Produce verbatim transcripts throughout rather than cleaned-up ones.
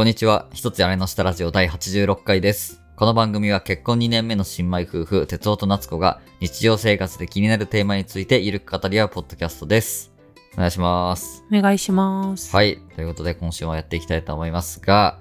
こんにちは。一つ屋根の下ラジオだいはちじゅうろっかいです。この番組は結婚にねんめの新米夫婦、哲夫と夏子が日常生活で気になるテーマについてゆるく語り合うポッドキャストです。お願いします。お願いします。はい。ということで今週もやっていきたいと思いますが、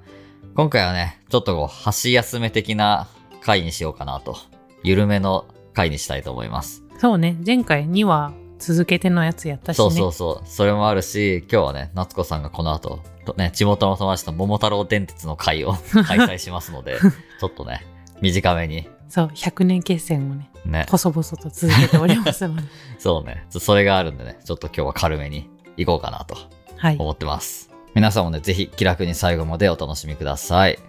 今回はね、ちょっとこう、箸休め的な回にしようかなと。緩めの回にしたいと思います。そうね。前回にわ続けてのやつやったしね。そうそうそう。それもあるし、今日はね、夏子さんがこの後、ね、地元の友達と桃太郎電鉄の会を開催しますのでちょっとね短めにそうひゃくねん決戦をねね細々と続けておりますのでそうねそれがあるんでねちょっと今日は軽めにいこうかなと思ってます、はい、皆さんもねぜひ気楽に最後までお楽しみください。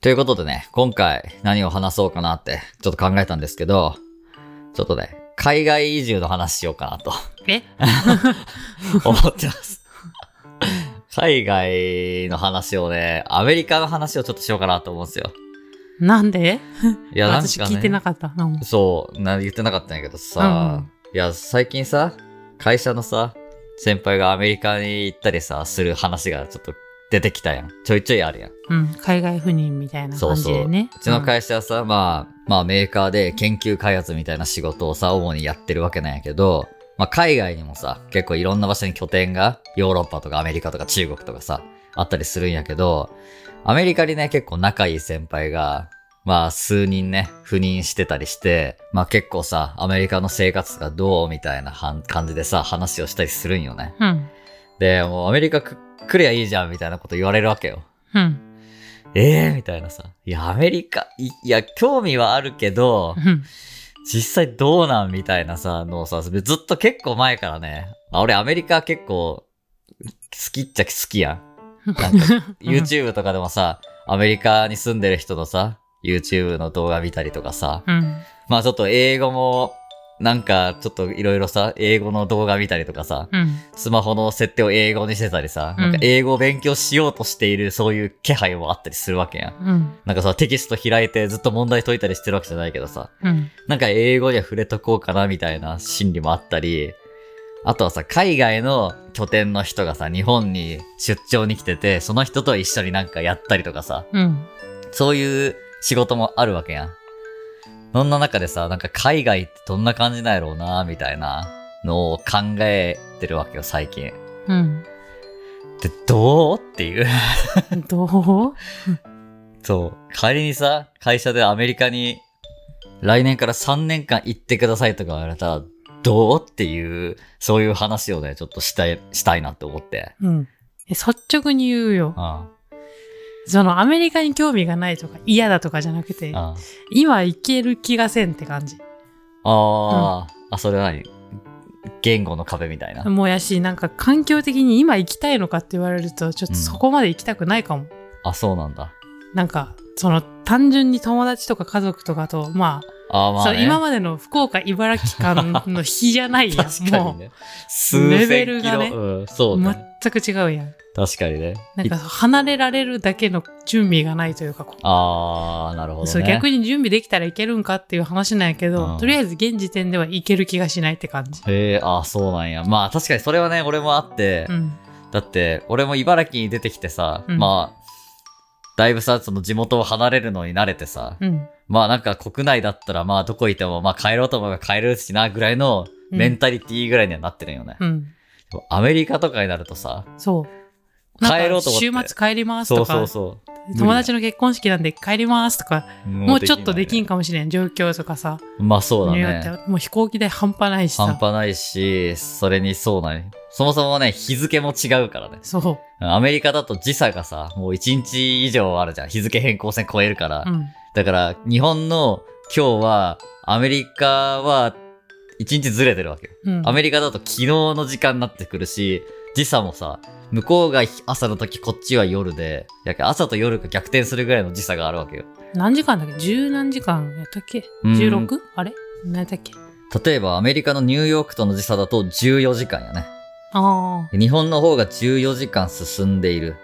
ということでね、今回何を話そうかなってちょっと考えたんですけど、ちょっとね、海外移住の話しようかなとえ思ってます。海外の話をね、アメリカの話をちょっとしようかなと思うんですよ。なんで？いや、なんかね、私聞いてなかった。うん、そう、な言ってなかったんやけどさ、うん、いや最近さ、会社のさ、先輩がアメリカに行ったりさ、する話がちょっと出てきたやん。ちょいちょいあるやん。うん。海外赴任みたいな感じでね。そうそう。うちの会社はさ、うん、まあ、まあメーカーで研究開発みたいな仕事をさ、主にやってるわけなんやけど、まあ海外にもさ、結構いろんな場所に拠点が、ヨーロッパとかアメリカとか中国とかさ、あったりするんやけど、アメリカにね、結構仲いい先輩が、まあ数人ね、赴任してたりして、まあ結構さ、アメリカの生活がどうみたいな感じでさ、話をしたりするんよね。うん。で、もうアメリカ来りゃいいじゃんみたいなこと言われるわけよ。うん。えーみたいなさ。いや、アメリカ、いや、興味はあるけど、うん、実際どうなんみたいなさ、のさ、ずっと結構前からね、あ、俺アメリカ結構好きっちゃ好きやん。なんか、YouTube とかでもさ、アメリカに住んでる人のさ、YouTube の動画見たりとかさ、うん、まあちょっと英語も、なんかちょっといろいろさ英語の動画見たりとかさ、うん、スマホの設定を英語にしてたりさ、うん、なんか英語を勉強しようとしているそういう気配もあったりするわけやん、うん、なんかさテキスト開いてずっと問題解いたりしてるわけじゃないけどさ、うん、なんか英語には触れとこうかなみたいな心理もあったり、あとはさ海外の拠点の人がさ日本に出張に来ててその人と一緒になんかやったりとかさ、うん、そういう仕事もあるわけやん。そんな中でさ、なんか海外ってどんな感じなんやろうな、みたいなのを考えてるわけよ、最近。うん。で、どうっていう。どうそう。仮にさ、会社でアメリカに来年からさんねんかん行ってくださいとか言われたら、どうっていう、そういう話をね、ちょっとしたい、したいなって思って。うん。率直に言うよ。うん。そのアメリカに興味がないとか嫌だとかじゃなくて、ああ今行ける気がせんって感じ。あ、うん、あ、それは何？言語の壁みたいな。もやし、なんか環境的に今行きたいのかって言われるとちょっとそこまで行きたくないかも。うん、あ、そうなんだ。なんかその単純に友達とか家族とかとまあ、あ、まあね、今までの福岡茨城間の比じゃないやん。確かにね。もうレベルがね、うん、そうね、全く違うやん。確かにね。なんか離れられるだけの準備がないというか。ああ、なるほどね。そう、逆に準備できたらいけるんかっていう話なんやけど、うん、とりあえず現時点ではいける気がしないって感じ。へえ、ああ、そうなんや。まあ確かにそれはね、俺もあって、うん、だって俺も茨城に出てきてさ、うん、まあ、だいぶさ、その地元を離れるのに慣れてさ、うん、まあなんか国内だったらまあどこいてもまあ帰ろうと思えば帰れるしなぐらいのメンタリティぐらいにはなってるんよね。うん、でもアメリカとかになるとさ、そう。帰ろうと思って週末帰りますとか、そうそうそう、友達の結婚式なんで帰りますとか、もうちょっとできんかもしれん状況とかさ、まあそうだね。もう飛行機代半端ないしさ、半端ないし、それにそうなに、そもそもね日付も違うからね。そう。アメリカだと時差がさ、もういちにち以上あるじゃん。日付変更線超えるから、うん、だから日本の今日はアメリカはいちにちずれてるわけ、うん。アメリカだと昨日の時間になってくるし、時差もさ。向こうが朝の時こっちは夜で、朝と夜が逆転するぐらいの時差があるわけよ。何時間だっけ？十何時間やったっけ？ じゅうろく？ あれ？何やったっけ？例えばアメリカのニューヨークとの時差だとじゅうよじかんやね。あ日本の方がじゅうよじかん進んでいる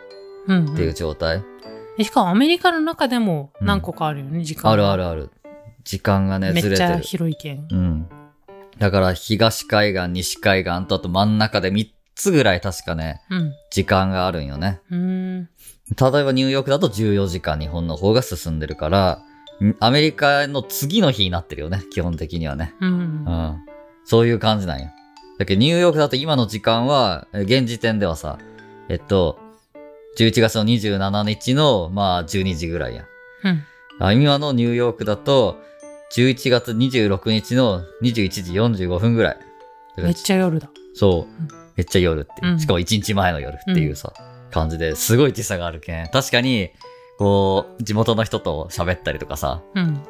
っていう状態、うんうん、しかもアメリカの中でも何個かあるよね、うん、時間あるあるある時間がねずれてるめっちゃ広い県、うん、だから東海岸西海岸とあと真ん中でみっつぐらい確かね、うん、時間があるんよね。うーん例えばニューヨークだとじゅうよじかん日本の方が進んでるからアメリカの次の日になってるよね基本的にはね、うんうん、そういう感じなんよ。だけどニューヨークだと今の時間は現時点ではさえっとじゅういちがつのにじゅうしちにちのまあじゅうにじぐらいや、うん、今のニューヨークだとじゅういちがつにじゅうろくにちのにじゅういちじよんじゅうごふんぐらいらめっちゃ夜だそう、うん、めっちゃ夜って、うん、しかもいちにちまえの夜っていうさ、うん、感じですごい時差があるけん確かにこう地元の人と喋ったりとかさ、うん、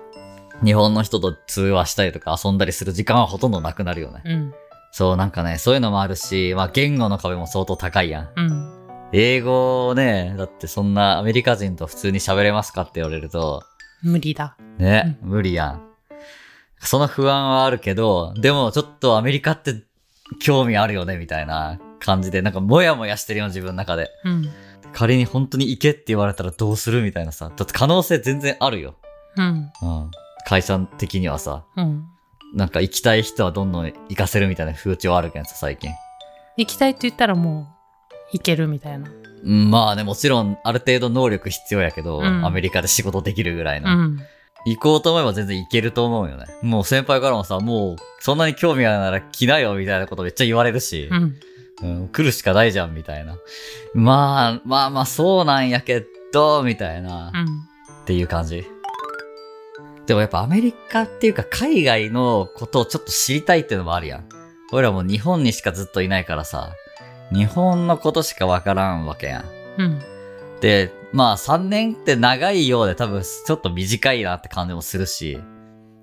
日本の人と通話したりとか遊んだりする時間はほとんどなくなるよね、うん、そうなんかねそういうのもあるし、まあ、言語の壁も相当高いやん、うん、英語をねだってそんなアメリカ人と普通に喋れますかって言われると無理だね、うん、無理やん。その不安はあるけどでもちょっとアメリカって興味あるよねみたいな感じでなんかモヤモヤしてるよ自分の中で、うん仮に本当に行けって言われたらどうするみたいなさ、だって可能性全然あるよ。うん。うん、会社的にはさ、うん、なんか行きたい人はどんどん行かせるみたいな風潮あるけんさ最近。行きたいって言ったらもう行けるみたいな。うん、まあねもちろんある程度能力必要やけど、うん、アメリカで仕事できるぐらいの、うん、行こうと思えば全然行けると思うよね。もう先輩からもさもうそんなに興味あるなら来なよみたいなことめっちゃ言われるし。うんうん、来るしかないじゃんみたいなまあまあまあそうなんやけどみたいな、うん、っていう感じ。でもやっぱアメリカっていうか海外のことをちょっと知りたいっていうのもあるやん。俺らもう日本にしかずっといないからさ日本のことしかわからんわけやん、うん、でまあさんねんって長いようで多分ちょっと短いなって感じもするし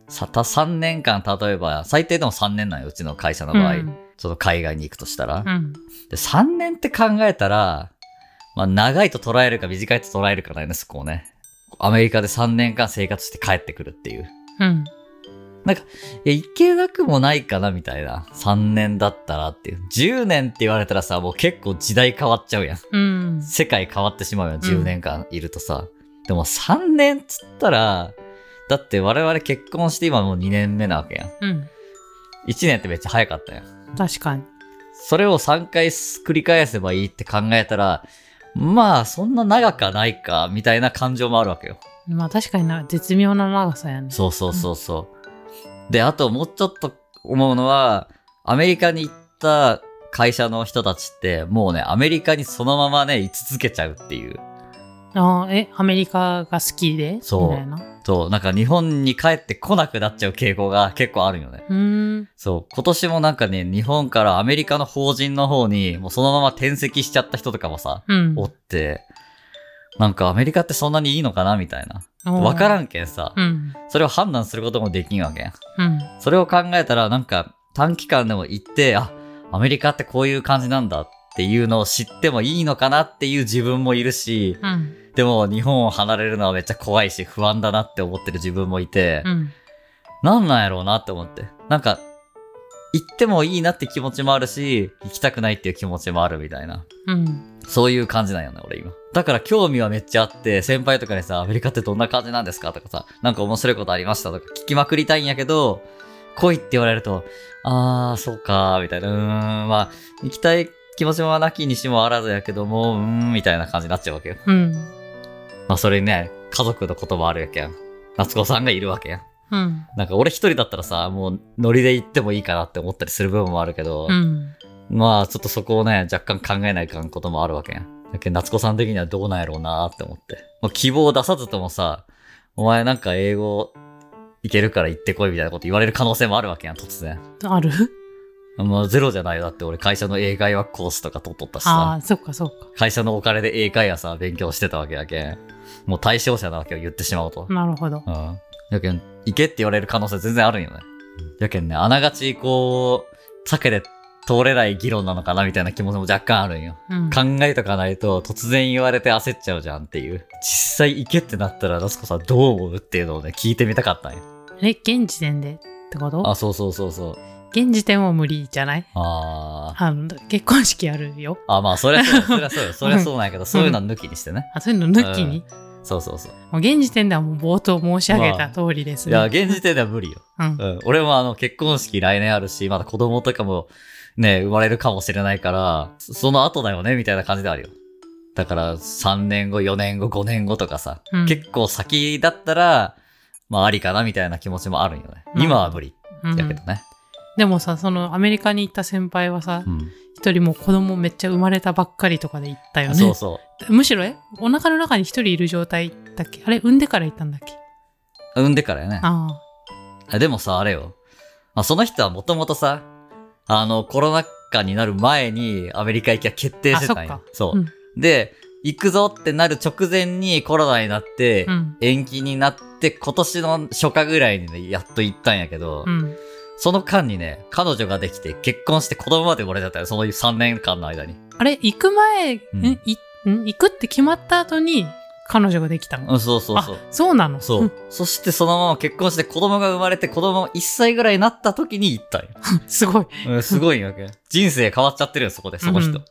さたさんねんかん例えば最低でもさんねんなんようちの会社の場合、うんその海外に行くとしたら、うん、でさんねんって考えたら、まあ、長いと捉えるか短いと捉えるかだよねそこをね。アメリカでさんねんかん生活して帰ってくるっていう、うん、なんかいや行けなくもないかなみたいなさんねんだったらっていうじゅうねんって言われたらさもう結構時代変わっちゃうやん、うん、世界変わってしまうやんじゅうねんかんいるとさ、うん、でもさんねんっつったらだって我々結婚して今もうにねんめなわけやん、うん、いちねんってめっちゃ早かったやん確かに。それをさんかい繰り返せばいいって考えたらまあそんな長くはないかみたいな感情もあるわけよ。まあ確かにな絶妙な長さやね。そうそうそうそう、うん、であともうちょっと思うのはアメリカに行った会社の人たちってもうねアメリカにそのままね居続けちゃうっていう。あえアメリカが好きでそうみたいなそうなんか日本に帰ってこなくなっちゃう傾向が結構あるよね。うーんそう今年もなんかね日本からアメリカの法人の方にもうそのまま転籍しちゃった人とかもさ、うん、おってなんかアメリカってそんなにいいのかなみたいな分からんけんさ、うん、それを判断することもできんわけん、うん、それを考えたらなんか短期間でも行ってあアメリカってこういう感じなんだっていうのを知ってもいいのかなっていう自分もいるし、うんでも日本を離れるのはめっちゃ怖いし不安だなって思ってる自分もいて、うん、なんなんやろうなって思ってなんか行ってもいいなって気持ちもあるし行きたくないっていう気持ちもあるみたいな、うん、そういう感じなんよね俺今。だから興味はめっちゃあって先輩とかにさアメリカってどんな感じなんですかとかさなんか面白いことありましたとか聞きまくりたいんやけど来いって言われるとあーそうかーみたいなうーんまあ行きたい気持ちもなきにしもあらずやけどもうーんみたいな感じになっちゃうわけよ、うんまあそれね、家族の言葉あるやけん。夏子さんがいるわけやん。うん。なんか俺一人だったらさ、もうノリで行ってもいいかなって思ったりする部分もあるけど、うん、まあちょっとそこをね、若干考えないかんこともあるわけやん。だけど夏子さん的にはどうなんやろうなーって思って。もう希望を出さずともさ、お前なんか英語いけるから行ってこいみたいなこと言われる可能性もあるわけやん、突然。ある？まあゼロじゃないよ。だって俺会社の英会話コースとか取っとったしさ。あー、そっかそっか。会社のお金で英会話さ、勉強してたわけやけん。もう対象者なわけを言ってしまうと。なるほど。うん。やけん、行けって言われる可能性全然あるんよね。やけんね、あながち、こう、避けて通れない議論なのかなみたいな気持ちも若干あるんよ。うん、考えとかないと、突然言われて焦っちゃうじゃんっていう。実際行けってなったら、ラスコさんどう思うっていうのをね、聞いてみたかったんよ。え、現時点でってこと？あ、そうそうそうそう。現時点は無理じゃない？ああの結婚式あるよ。あまあそりゃそうそりゃそうそりゃそうなんやけど、うん、そういうの抜きにしてね。あそういうの抜きに。うん、そうそうそう。もう現時点ではもう冒頭申し上げた通りですね。まあ、いや現時点では無理よ。うんうん、俺もあの結婚式来年あるしまだ子供とかもね生まれるかもしれないからその後だよねみたいな感じであるよ。だからさんねんごよねんごごねんごとかさ、うん、結構先だったらまあありかなみたいな気持ちもあるんよね、うん、今は無理だけどね、うん、でもさそのアメリカに行った先輩はさ、うん、一人もう子供めっちゃ生まれたばっかりとかで行ったよね。そうそうむしろえお腹の中に一人いる状態だっけあれ産んでから行ったんだっけ産んでからよね。ああでもさあれよ、まあ、その人はもともとさあのコロナ禍になる前にアメリカ行きは決定してたんよ。そう、うんで行くぞってなる直前にコロナになって、うん、延期になって今年の初夏ぐらいにねやっと行ったんやけど、うん、その間にね彼女ができて結婚して子供まで生まれちゃったよそのさんねんかんの間に。あれ行く前、うん、ん行くって決まった後に彼女ができたの、うん、そうそうそう。あそうなの。そう、うん、そしてそのまま結婚して子供が生まれて子供いっさいぐらいになった時に行ったんよすごい、うん、すごいわけ人生変わっちゃってるよそこでその人、うん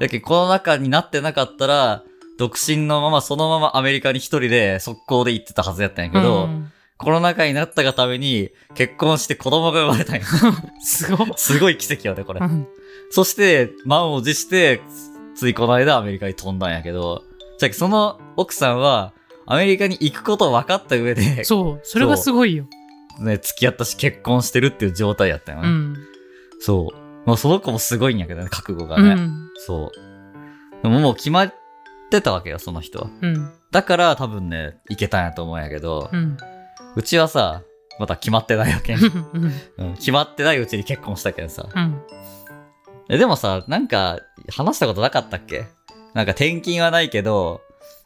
だけどコロナ禍になってなかったら独身のままそのままアメリカに一人で速攻で行ってたはずやったんやけど、うん、コロナ禍になったがために結婚して子供が生まれたんやすごいすごい奇跡よねこれ、うん、そして満を持してついこの間アメリカに飛んだんやけどじゃその奥さんはアメリカに行くことを分かった上でそうそれがすごいよ、ね、付き合ったし結婚してるっていう状態やったよね、うん、そうまあ、その子もすごいんやけどね覚悟がね、うん、そうでももう決まってたわけよその人は、うん、だから多分ねいけたんやと思うんやけど、うん、うちはさまだ決まってないわけ、うん、決まってないうちに結婚したけどさ、うん、えでもさなんか話したことなかったっけなんか転勤はないけど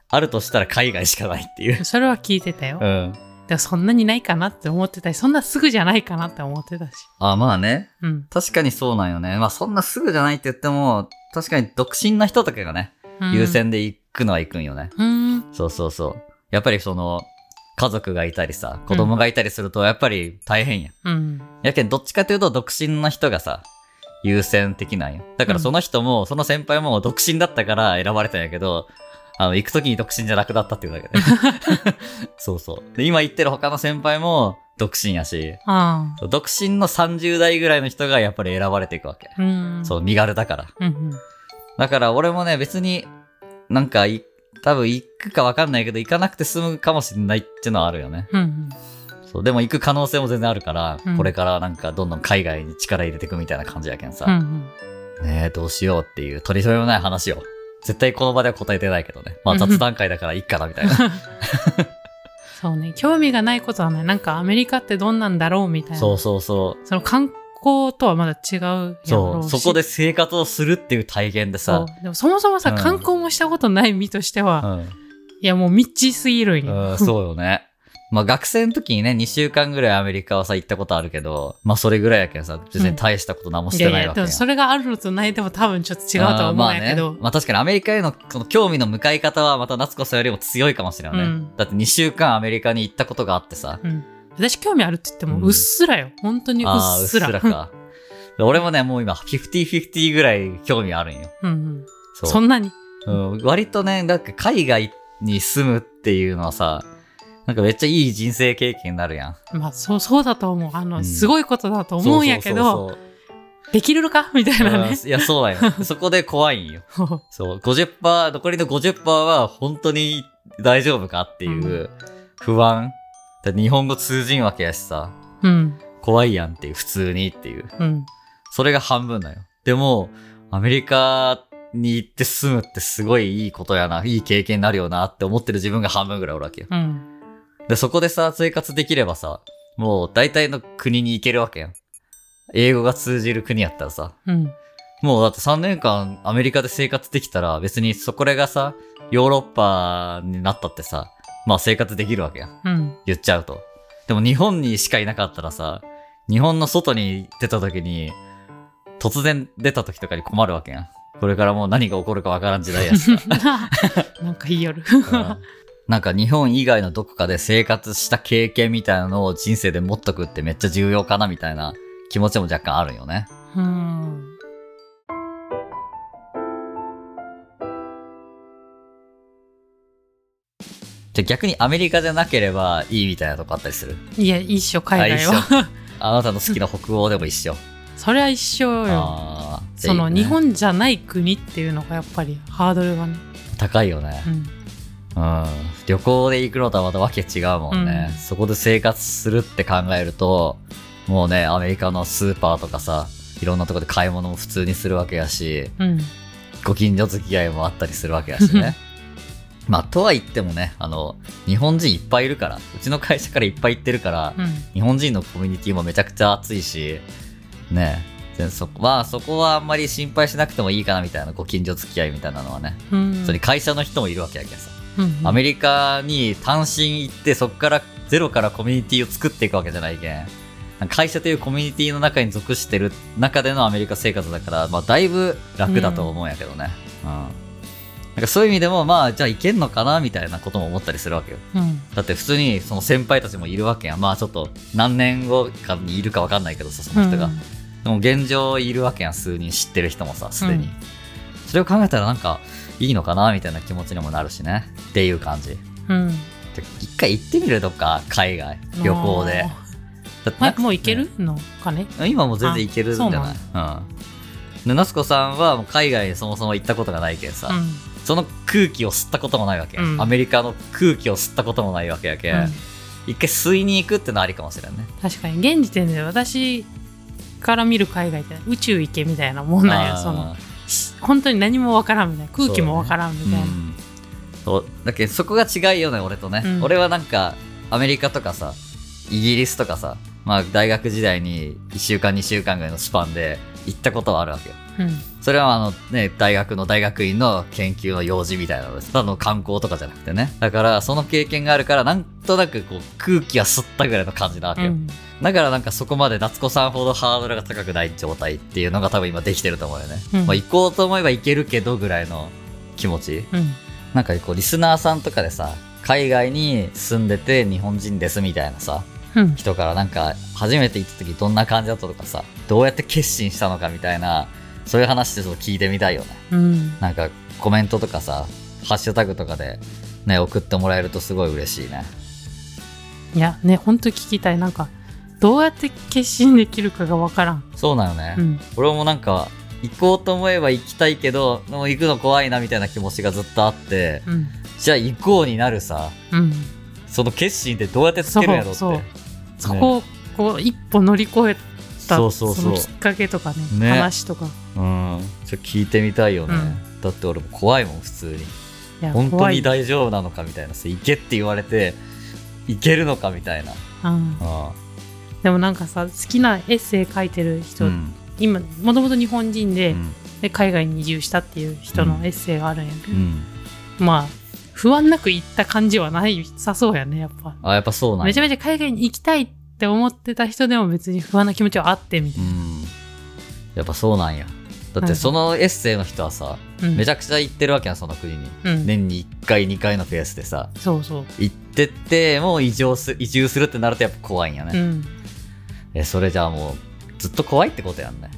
あるとしたら海外しかないっていうそれは聞いてたよ、うん、でもそんなにないかなって思ってたしそんなすぐじゃないかなって思ってたしあまあね、うん、確かにそうなんよねまあそんなすぐじゃないって言っても確かに独身な人とかがね、うん、優先で行くのは行くんよね、うん、そうそうそうやっぱりその家族がいたりさ子供がいたりするとやっぱり大変や、うん、やけんどっちかというと独身な人がさ優先的なんよだからその人も、うん、その先輩も独身だったから選ばれたんやけどあの行くときに独身じゃなくなったっていうだけでそうそうで今言ってる他の先輩も独身やし、うん、独身のさんじゅう代ぐらいの人がやっぱり選ばれていくわけ、うん、そう身軽だから、うんうん、だから俺もね別になんか多分行くか分かんないけど行かなくて済むかもしれないっていうのはあるよね、うんうん、そうでも行く可能性も全然あるから、うん、これからなんかどんどん海外に力入れていくみたいな感じやけんさ、うんうん、ねえどうしようっていう取り留めもない話を絶対この場では答えてないけどね。まあ雑談会だからいいかなみたいな。そうね。興味がないことはね、なんかアメリカってどんなんだろうみたいな。そうそうそう。その観光とはまだ違うやろうし。そう。そこで生活をするっていう体験でさ。でもそもそもさ、うん、観光もしたことない身としては、うん、いやもう未知すぎるんよ、うん。そうよね。まあ学生の時にね、にしゅうかんぐらいアメリカはさ、行ったことあるけど、まあそれぐらいやけんさ、別に大したこと何もしてないわけや、うん、いやいや、でもそれがあるのとないでも多分ちょっと違うとは思うんやけど。あーまあね。まあ確かにアメリカへのこの興味の向かい方はまた夏子さんよりも強いかもしれないね、うん。だってにしゅうかんアメリカに行ったことがあってさ。うん、私興味あるって言ってもうっすらよ。うん、本当にうっすら。あー、うっすらか。俺もね、もう今 フィフティーフィフティー ぐらい興味あるんよ。うんうん。そう。そんなに、うん、割とね、なんか海外に住むっていうのはさ、なんかめっちゃいい人生経験になるやん。まあそうそうだと思う。あの、うん、すごいことだと思うんやけど、そうそうそうそうできるのかみたいなね。いやそうだよ。そこで怖いんよ。そう ごじゅっパーセント 残りの ごじゅっパーセント は本当に大丈夫かっていう不安。うん、だ日本語通じんわけやしさ、うん、怖いやんっていう普通にっていう、うん、それが半分だよ。でもアメリカに行って住むってすごいいいことやな、いい経験になるよなって思ってる自分が半分ぐらいおるわけよ。うんで、そこでさ、生活できればさ、もう大体の国に行けるわけやん。英語が通じる国やったらさ。うん。もうだってさんねんかんアメリカで生活できたら、別にそこらがさ、ヨーロッパになったってさ、まあ生活できるわけやん。うん。言っちゃうと。でも日本にしかいなかったらさ、日本の外に出た時に、突然出た時とかに困るわけやん。これからもう何が起こるかわからん時代やしさ。なんか言いよる。うんなんか日本以外のどこかで生活した経験みたいなのを人生で持っとくってめっちゃ重要かなみたいな気持ちも若干あるよね。うん。じゃあ逆にアメリカじゃなければいいみたいなとこあったりする？いや、一緒、海外は。あ, あなたの好きな北欧でも一緒。それは一緒よ。あいいね、その日本じゃない国っていうのがやっぱりハードルがね。高いよね。うん。うん、旅行で行くのとはまたわけ違うもんね、うん。そこで生活するって考えると、もうね、アメリカのスーパーとかさ、いろんなとこで買い物も普通にするわけやし、うん、ご近所付き合いもあったりするわけやしね。まあ、とは言ってもね、あの、日本人いっぱいいるから、うちの会社からいっぱい行ってるから、うん、日本人のコミュニティもめちゃくちゃ熱いし、ねえ、そこは、そこはあんまり心配しなくてもいいかなみたいな、ご近所付き合いみたいなのはね、うん、それに会社の人もいるわけやけどさ、うんうん、アメリカに単身行って、そこからゼロからコミュニティを作っていくわけじゃないけん、会社というコミュニティの中に属してる中でのアメリカ生活だから、まあ、だいぶ楽だと思うんやけどね、うんうん、なんかそういう意味でも、まあ、じゃあいけんのかなみたいなことも思ったりするわけよ、うん、だって普通にその先輩たちもいるわけや、まあちょっと何年後かにいるか分かんないけどさ、その人が、うん、でも現状いるわけや、数人知ってる人もさ、すでに、うん、それを考えたらなんかいいのかなみたいな気持ちにもなるしねっていう感じ、うん、一回行ってみるとか海外旅行でね、もう行けるのかね。今もう全然行けるんじゃない？うん。で、ナスコさんはもう海外にそもそも行ったことがないけどさ、うん、その空気を吸ったこともないわけ、うん、アメリカの空気を吸ったこともないわけやけ、うん、一回吸いに行くってのはありかもしれないね。確かに現時点で私から見る海外って宇宙行けみたいなもんなんや。その本当に何もわからんみたいな、空気もわからんみたいな。そうだね。うん、そうだけどそこが違いよね、俺とね、うん、俺はなんかアメリカとかさ、イギリスとかさ、まあ、大学時代にいっしゅうかんにしゅうかんぐらいのスパンで行ったことはあるわけよ、うん、それはあの、ね、大学の大学院の研究の用事みたいなのです。ただの観光とかじゃなくてね。だからその経験があるからなんとなくこう空気は吸ったぐらいの感じなわけよ、うん、だからなんかそこまで夏子さんほどハードルが高くない状態っていうのが多分今できてると思うよね、うん、まあ、行こうと思えば行けるけどぐらいの気持ち、うん、なんかこうリスナーさんとかでさ、海外に住んでて日本人ですみたいなさ、うん、人からなんか初めて行った時どんな感じだったとかさ、どうやって決心したのかみたいな、そういう話でちょっと聞いてみたいよね、うん、なんかコメントとかさ、ハッシュタグとかでね送ってもらえるとすごい嬉しいね。いやね、ほんと聞きたい。なんかどうやって決心できるかがわからん。そうなのね、うん、俺もなんか行こうと思えば行きたいけどもう行くの怖いなみたいな気持ちがずっとあって、うん、じゃあ行こうになるさ、うん、その決心ってどうやってつけるんやろって。そうそう、そこをこう一歩乗り越えた、ね、そのきっかけとか ね, ね話とか、うん、ちょっと聞いてみたいよね、うん、だって俺も怖いもん普通に。いや本当に大丈夫なのかみたいなさ、行けって言われて行けるのかみたいな、うんうん、でもなんかさ、好きなエッセイ書いてる人、うん、今もともと日本人 で,、うん、で海外に移住したっていう人のエッセイがあるんやけど、うんうん、まあ不安なく行った感じはないさそうやね、やっぱ。あ、やっぱそうなん。めちゃめちゃ海外に行きたいって思ってた人でも別に不安な気持ちはあってみたいな。うん、やっぱそうなんや。だってそのエッセイの人はさ、うん、めちゃくちゃ行ってるわけや、その国に、うん。年にいっかいにかいのペースでさ、そうそう。行ってってもう移住す移住するってなるとやっぱ怖いんやね。うん、えそれじゃあもうずっと怖いってことやんね。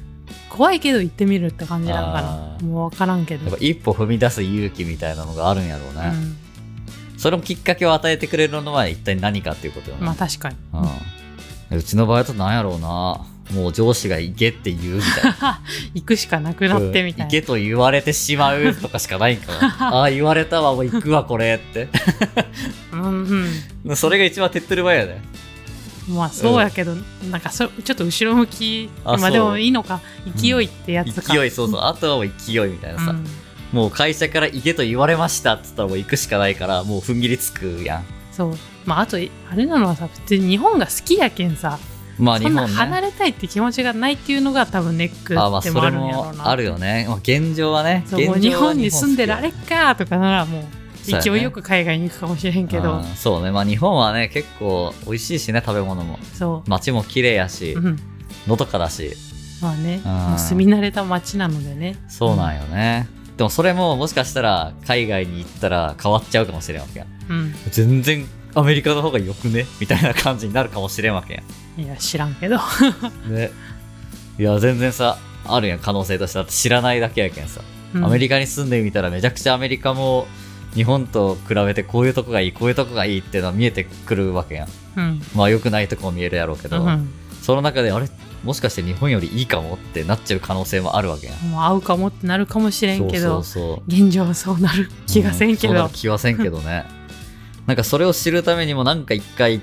怖いけど行ってみるって感じだからもう分からんけど、やっぱ一歩踏み出す勇気みたいなのがあるんやろうね、うん、それもきっかけを与えてくれるのは一体何かっていうことよね。まあ確かに、うん、うちの場合だとなんやろうな、もう上司が行けって言うみたいな行くしかなくなってみたいな、うん、行けと言われてしまうとかしかないんかなああ言われたわもう行くわこれってうん、うん、それが一番手っ取り早いよね。まあそうやけど、うん、なんかそちょっと後ろ向き、まあでもいいのか、勢いってやつか、うん、勢い、そうそう、あとはもう勢いみたいなさ、うん、もう会社から行けと言われましたっつったらもう行くしかないからもう踏ん切りつくやん。そう、まああとあれなのはさ、普通に日本が好きやけんさ、まあ日本ね、そんな離れたいって気持ちがないっていうのが多分ネックってもあるんやろうな。あ、まあそれもあるよね、まあ、現状はね、そう、現状は日本に住んでられっかとかならもう勢いよく海外に行くかもしれんけど、そうね、そうね、まあ、日本はね結構美味しいしね、食べ物もそう街も綺麗やし、うん、のどかだし、まあね、うん、もう住み慣れた街なのでね。そうなんよね、うん、でもそれももしかしたら海外に行ったら変わっちゃうかもしれんわけや、うん、全然アメリカの方がよくねみたいな感じになるかもしれんわけや。いや知らんけどね、いや全然さあるやん、可能性として。だって知らないだけやけんさ、うん、アメリカに住んでみたらめちゃくちゃアメリカも日本と比べてこういうとこがいいこういうとこがいいっていうのは見えてくるわけやん、うん、まあ良くないとこも見えるやろうけど、うん、その中であれもしかして日本よりいいかもってなっちゃう可能性もあるわけやん。もう合うかもってなるかもしれんけど、そうそうそう、現状はそうなる気がせんけど、うん、そうなる気はせんけどねなんかそれを知るためにもなんか一回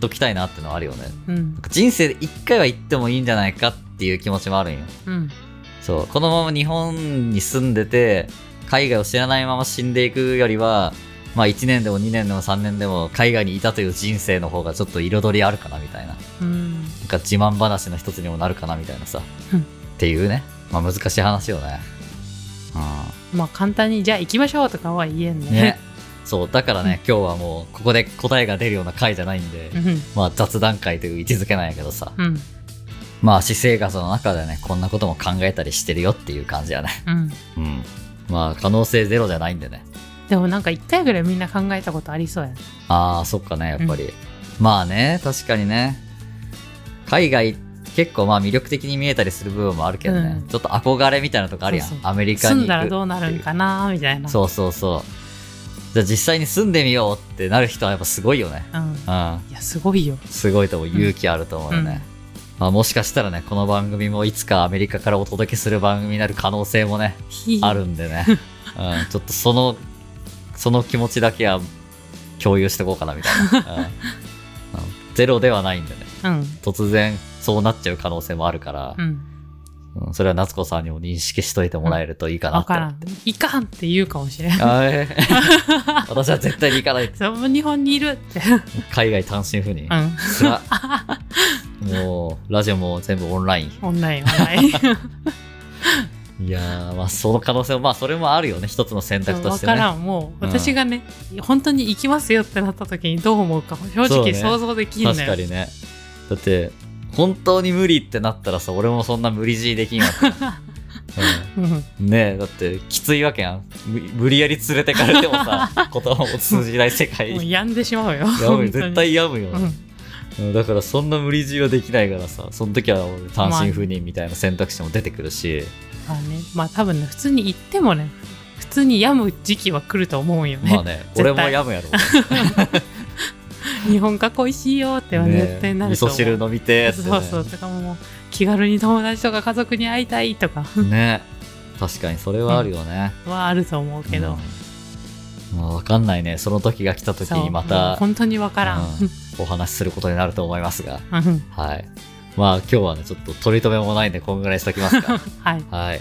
ときたいなってのはあるよね、うん、人生で一回は行ってもいいんじゃないかっていう気持ちもあるんよ、うん、そうこのまま日本に住んでて海外を知らないまま死んでいくよりは、まあ、いちねんでもにねんでもさんねんでも海外にいたという人生の方がちょっと彩りあるかなみたいな、うん、なんか自慢話の一つにもなるかなみたいなさ、うん、っていうね、まあ、難しい話よね、うん、まあ簡単にじゃあ行きましょうとかは言えん ね, ねそうだからね、うん、今日はもうここで答えが出るような回じゃないんで、うん、まあ、雑談会という位置づけなんやけどさ、うん、まあ私生活の中でねこんなことも考えたりしてるよっていう感じやね、うん、うん、まあ可能性ゼロじゃないんでね。でもなんかいっかいぐらいみんな考えたことありそうやね。ああそっかね、やっぱり、うん、まあね確かにね海外結構まあ魅力的に見えたりする部分もあるけどね、うん、ちょっと憧れみたいなとこあるやん。そうそう、アメリカに行く住んだらどうなるんかなみたいな。そうそうそう、じゃあ実際に住んでみようってなる人はやっぱすごいよね、うんうん、いやすごいよ、すごいと思う、勇気あると思うよね、うん、まあ、もしかしたらねこの番組もいつかアメリカからお届けする番組になる可能性もねあるんでね、うん、ちょっとそのその気持ちだけは共有しておこうかなみたいな、うんうん、ゼロではないんでね、うん、突然そうなっちゃう可能性もあるから、うん、それは夏子さんにも認識しといてもらえるといいかなって思って、うん、分からん、いかんって言うかもしれない、えー、私は絶対に行かないって日本にいるって海外単身赴任、うん、つらもうラジオも全部オンラインオンラインオンラインいやー、まあ、その可能性も、まあ、それもあるよね、一つの選択としてね。分からん、もう、うん、私がね本当に行きますよってなった時にどう思うかも正直想像できんのよ、ね、確かにね。だって本当に無理ってなったらさ、俺もそんな無理強いできんわけ、うん、ねえ、だってきついわけやん。 無, 無理やり連れてかれてもさ言葉も通じない世界もう病んでしまうよ、病む、絶対病むよ、うん、だからそんな無理強いはできないからさ、その時は単身赴任みたいな選択肢も出てくるし、まあ、まあね、まあ多分ね普通に行ってもね普通に病む時期は来ると思うよね。まあね、俺も病むやろ日本が恋しいよっては絶対なると思う、ね、味噌汁飲みてって、ね、そうそう、とかもう気軽に友達とか家族に会いたいとかね、確かにそれはあるよね、うん、はあると思うけど、うん、まあ、分かんないね、その時が来た時にまた本当に分からん、うん、お話しすることになると思いますがはい、まあ今日はねちょっと取り留めもないんでこんぐらいしときますかはい、はい、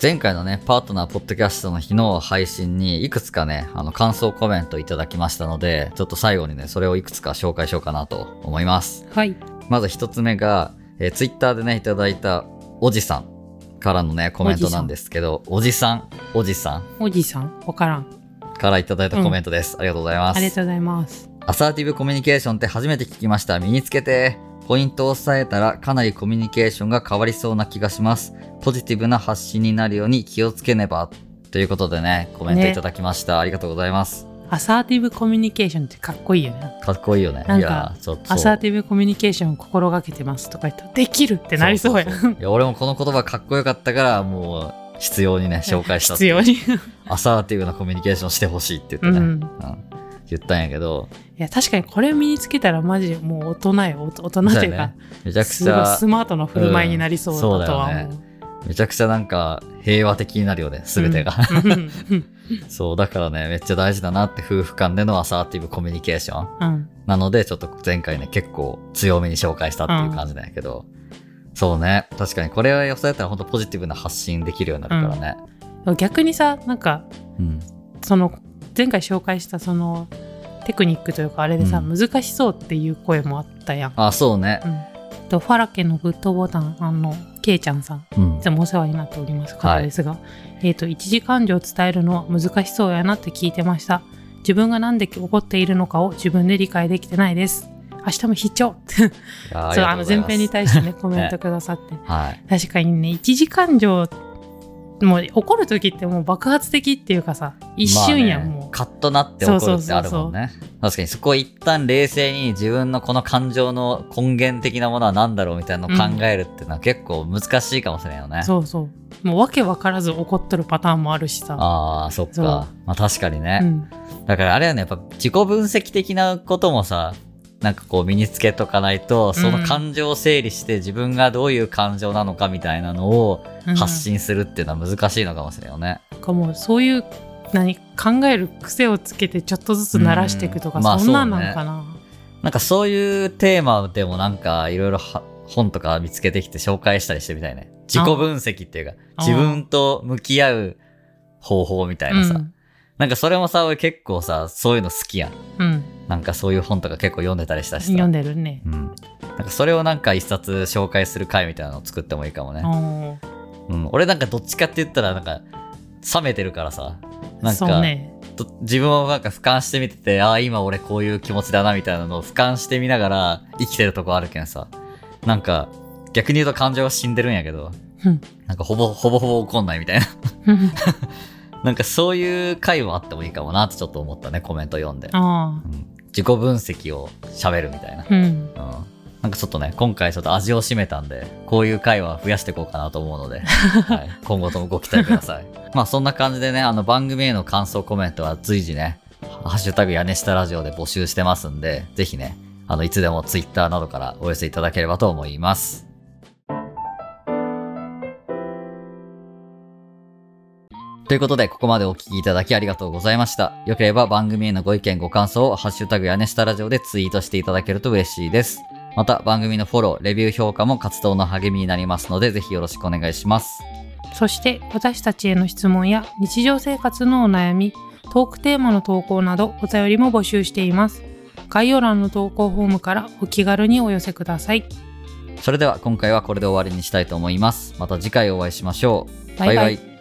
前回のねパートナーポッドキャストの日の配信にいくつかねあの感想コメントいただきましたので、ちょっと最後にねそれをいくつか紹介しようかなと思います。はい、まず一つ目がえツイッターでねいただいたおじさんからのねコメントなんですけど、おじさんおじさんおじさんわからんからいただいたコメントです、うん、ありがとうございます。ありがとうございます。アサーティブコミュニケーションって初めて聞きました。身につけて。ポイントを押さえたらかなりコミュニケーションが変わりそうな気がします。ポジティブな発信になるように気をつけねば、ということでねコメントいただきました、ね、ありがとうございます。アサーティブコミュニケーションってかっこいいよね。かっこいいよね。なんかいやちょっとアサーティブコミュニケーションを心がけてますとか言ったらできるってなりそうやん。そうそうそう、いや俺もこの言葉かっこよかったからもう必要にね紹介した必要にアサーティブなコミュニケーションしてほしいって言ってね、うんうん、言ったんやけど、いや確かにこれ身につけたらマジもう大人よ、大人というか、ね、めちゃくちゃスマートな振る舞いになりそうだとは思う、うん、そうだよね、めちゃくちゃなんか平和的になるよね全てが、うん、そうだからねめっちゃ大事だなって、夫婦間でのアサーティブコミュニケーション、うん、なのでちょっと前回ね結構強めに紹介したっていう感じなんやけど、うん、そうね確かにこれを寄せたら本当ポジティブな発信できるようになるからね、うん、逆にさなんか、うん、その前回紹介したそのテクニックというかあれでさ、うん、難しそうっていう声もあったやん。あ、そうね、うん、とファラケのグッドボタン、あのケイちゃんさん、うん、いつもお世話になっております方ですが、はい、えー、と一時感情を伝えるのは難しそうやなって聞いてました。自分がなんで怒っているのかを自分で理解できてないです。明日も必聴前編に対してねコメントくださって、ね、はい、確かにね一時感情もう怒る時ってもう爆発的っていうかさ一瞬やん、まあね、もうカッとなって怒るってあるもんね。そうそうそうそう、確かにそこを一旦冷静に自分のこの感情の根源的なものは何だろうみたいなのを考えるっていうのは結構難しいかもしれないよね、うん、そうそう、もう訳分からず怒ってるパターンもあるしさ。あーそっか、そう、まあ、確かにね、うん、だからあれはね、やっぱ自己分析的なこともさ、なんかこう身につけとかないと、その感情を整理して自分がどういう感情なのかみたいなのを発信するっていうのは難しいのかもしれないよね、うん、なんかもうそういう何考える癖をつけてちょっとずつ慣らしていくとか、うん、そんなんなんかな、まあそうね、なんかそういうテーマでもなんかいろいろ本とか見つけてきて紹介したりしてみたいね。自己分析っていうか自分と向き合う方法みたいなさ、うん、なんかそれもさ、俺結構さそういうの好きやん、うん、なんかそういう本とか結構読んでたりしたしさ。読んでるね、うん、なんかそれをなんか一冊紹介する回みたいなのを作ってもいいかもね、うん、俺なんかどっちかって言ったらなんか冷めてるからさ、なんか、ね、自分をなんか俯瞰してみてて、ああ今俺こういう気持ちだなみたいなのを俯瞰してみながら生きてるとこあるけんさ、なんか逆に言うと感情は死んでるんやけど、うん、なんかほぼほぼほぼ怒んないみたいななんかそういう回もあってもいいかもなってちょっと思ったね、コメント読んで。あ、うん、自己分析を喋るみたいな、うんうん、なんかちょっとね今回ちょっと味を占めたんで、こういう回は増やしていこうかなと思うので、はい、今後ともご期待くださいまあそんな感じでね、あの番組への感想コメントは随時ね、ハッシュタグ屋根下ラジオで募集してますんで、ぜひね、あのいつでもツイッターなどからお寄せいただければと思います。ということで、ここまでお聞きいただきありがとうございました。よければ番組へのご意見ご感想をハッシュタグ屋根下ラジオでツイートしていただけると嬉しいです。また番組のフォロー、レビュー、評価も活動の励みになりますので、ぜひよろしくお願いします。そして私たちへの質問や日常生活のお悩み、トークテーマの投稿などお便りも募集しています。概要欄の投稿フォームからお気軽にお寄せください。それでは今回はこれで終わりにしたいと思います。また次回お会いしましょう。バイバイ。バイバイ。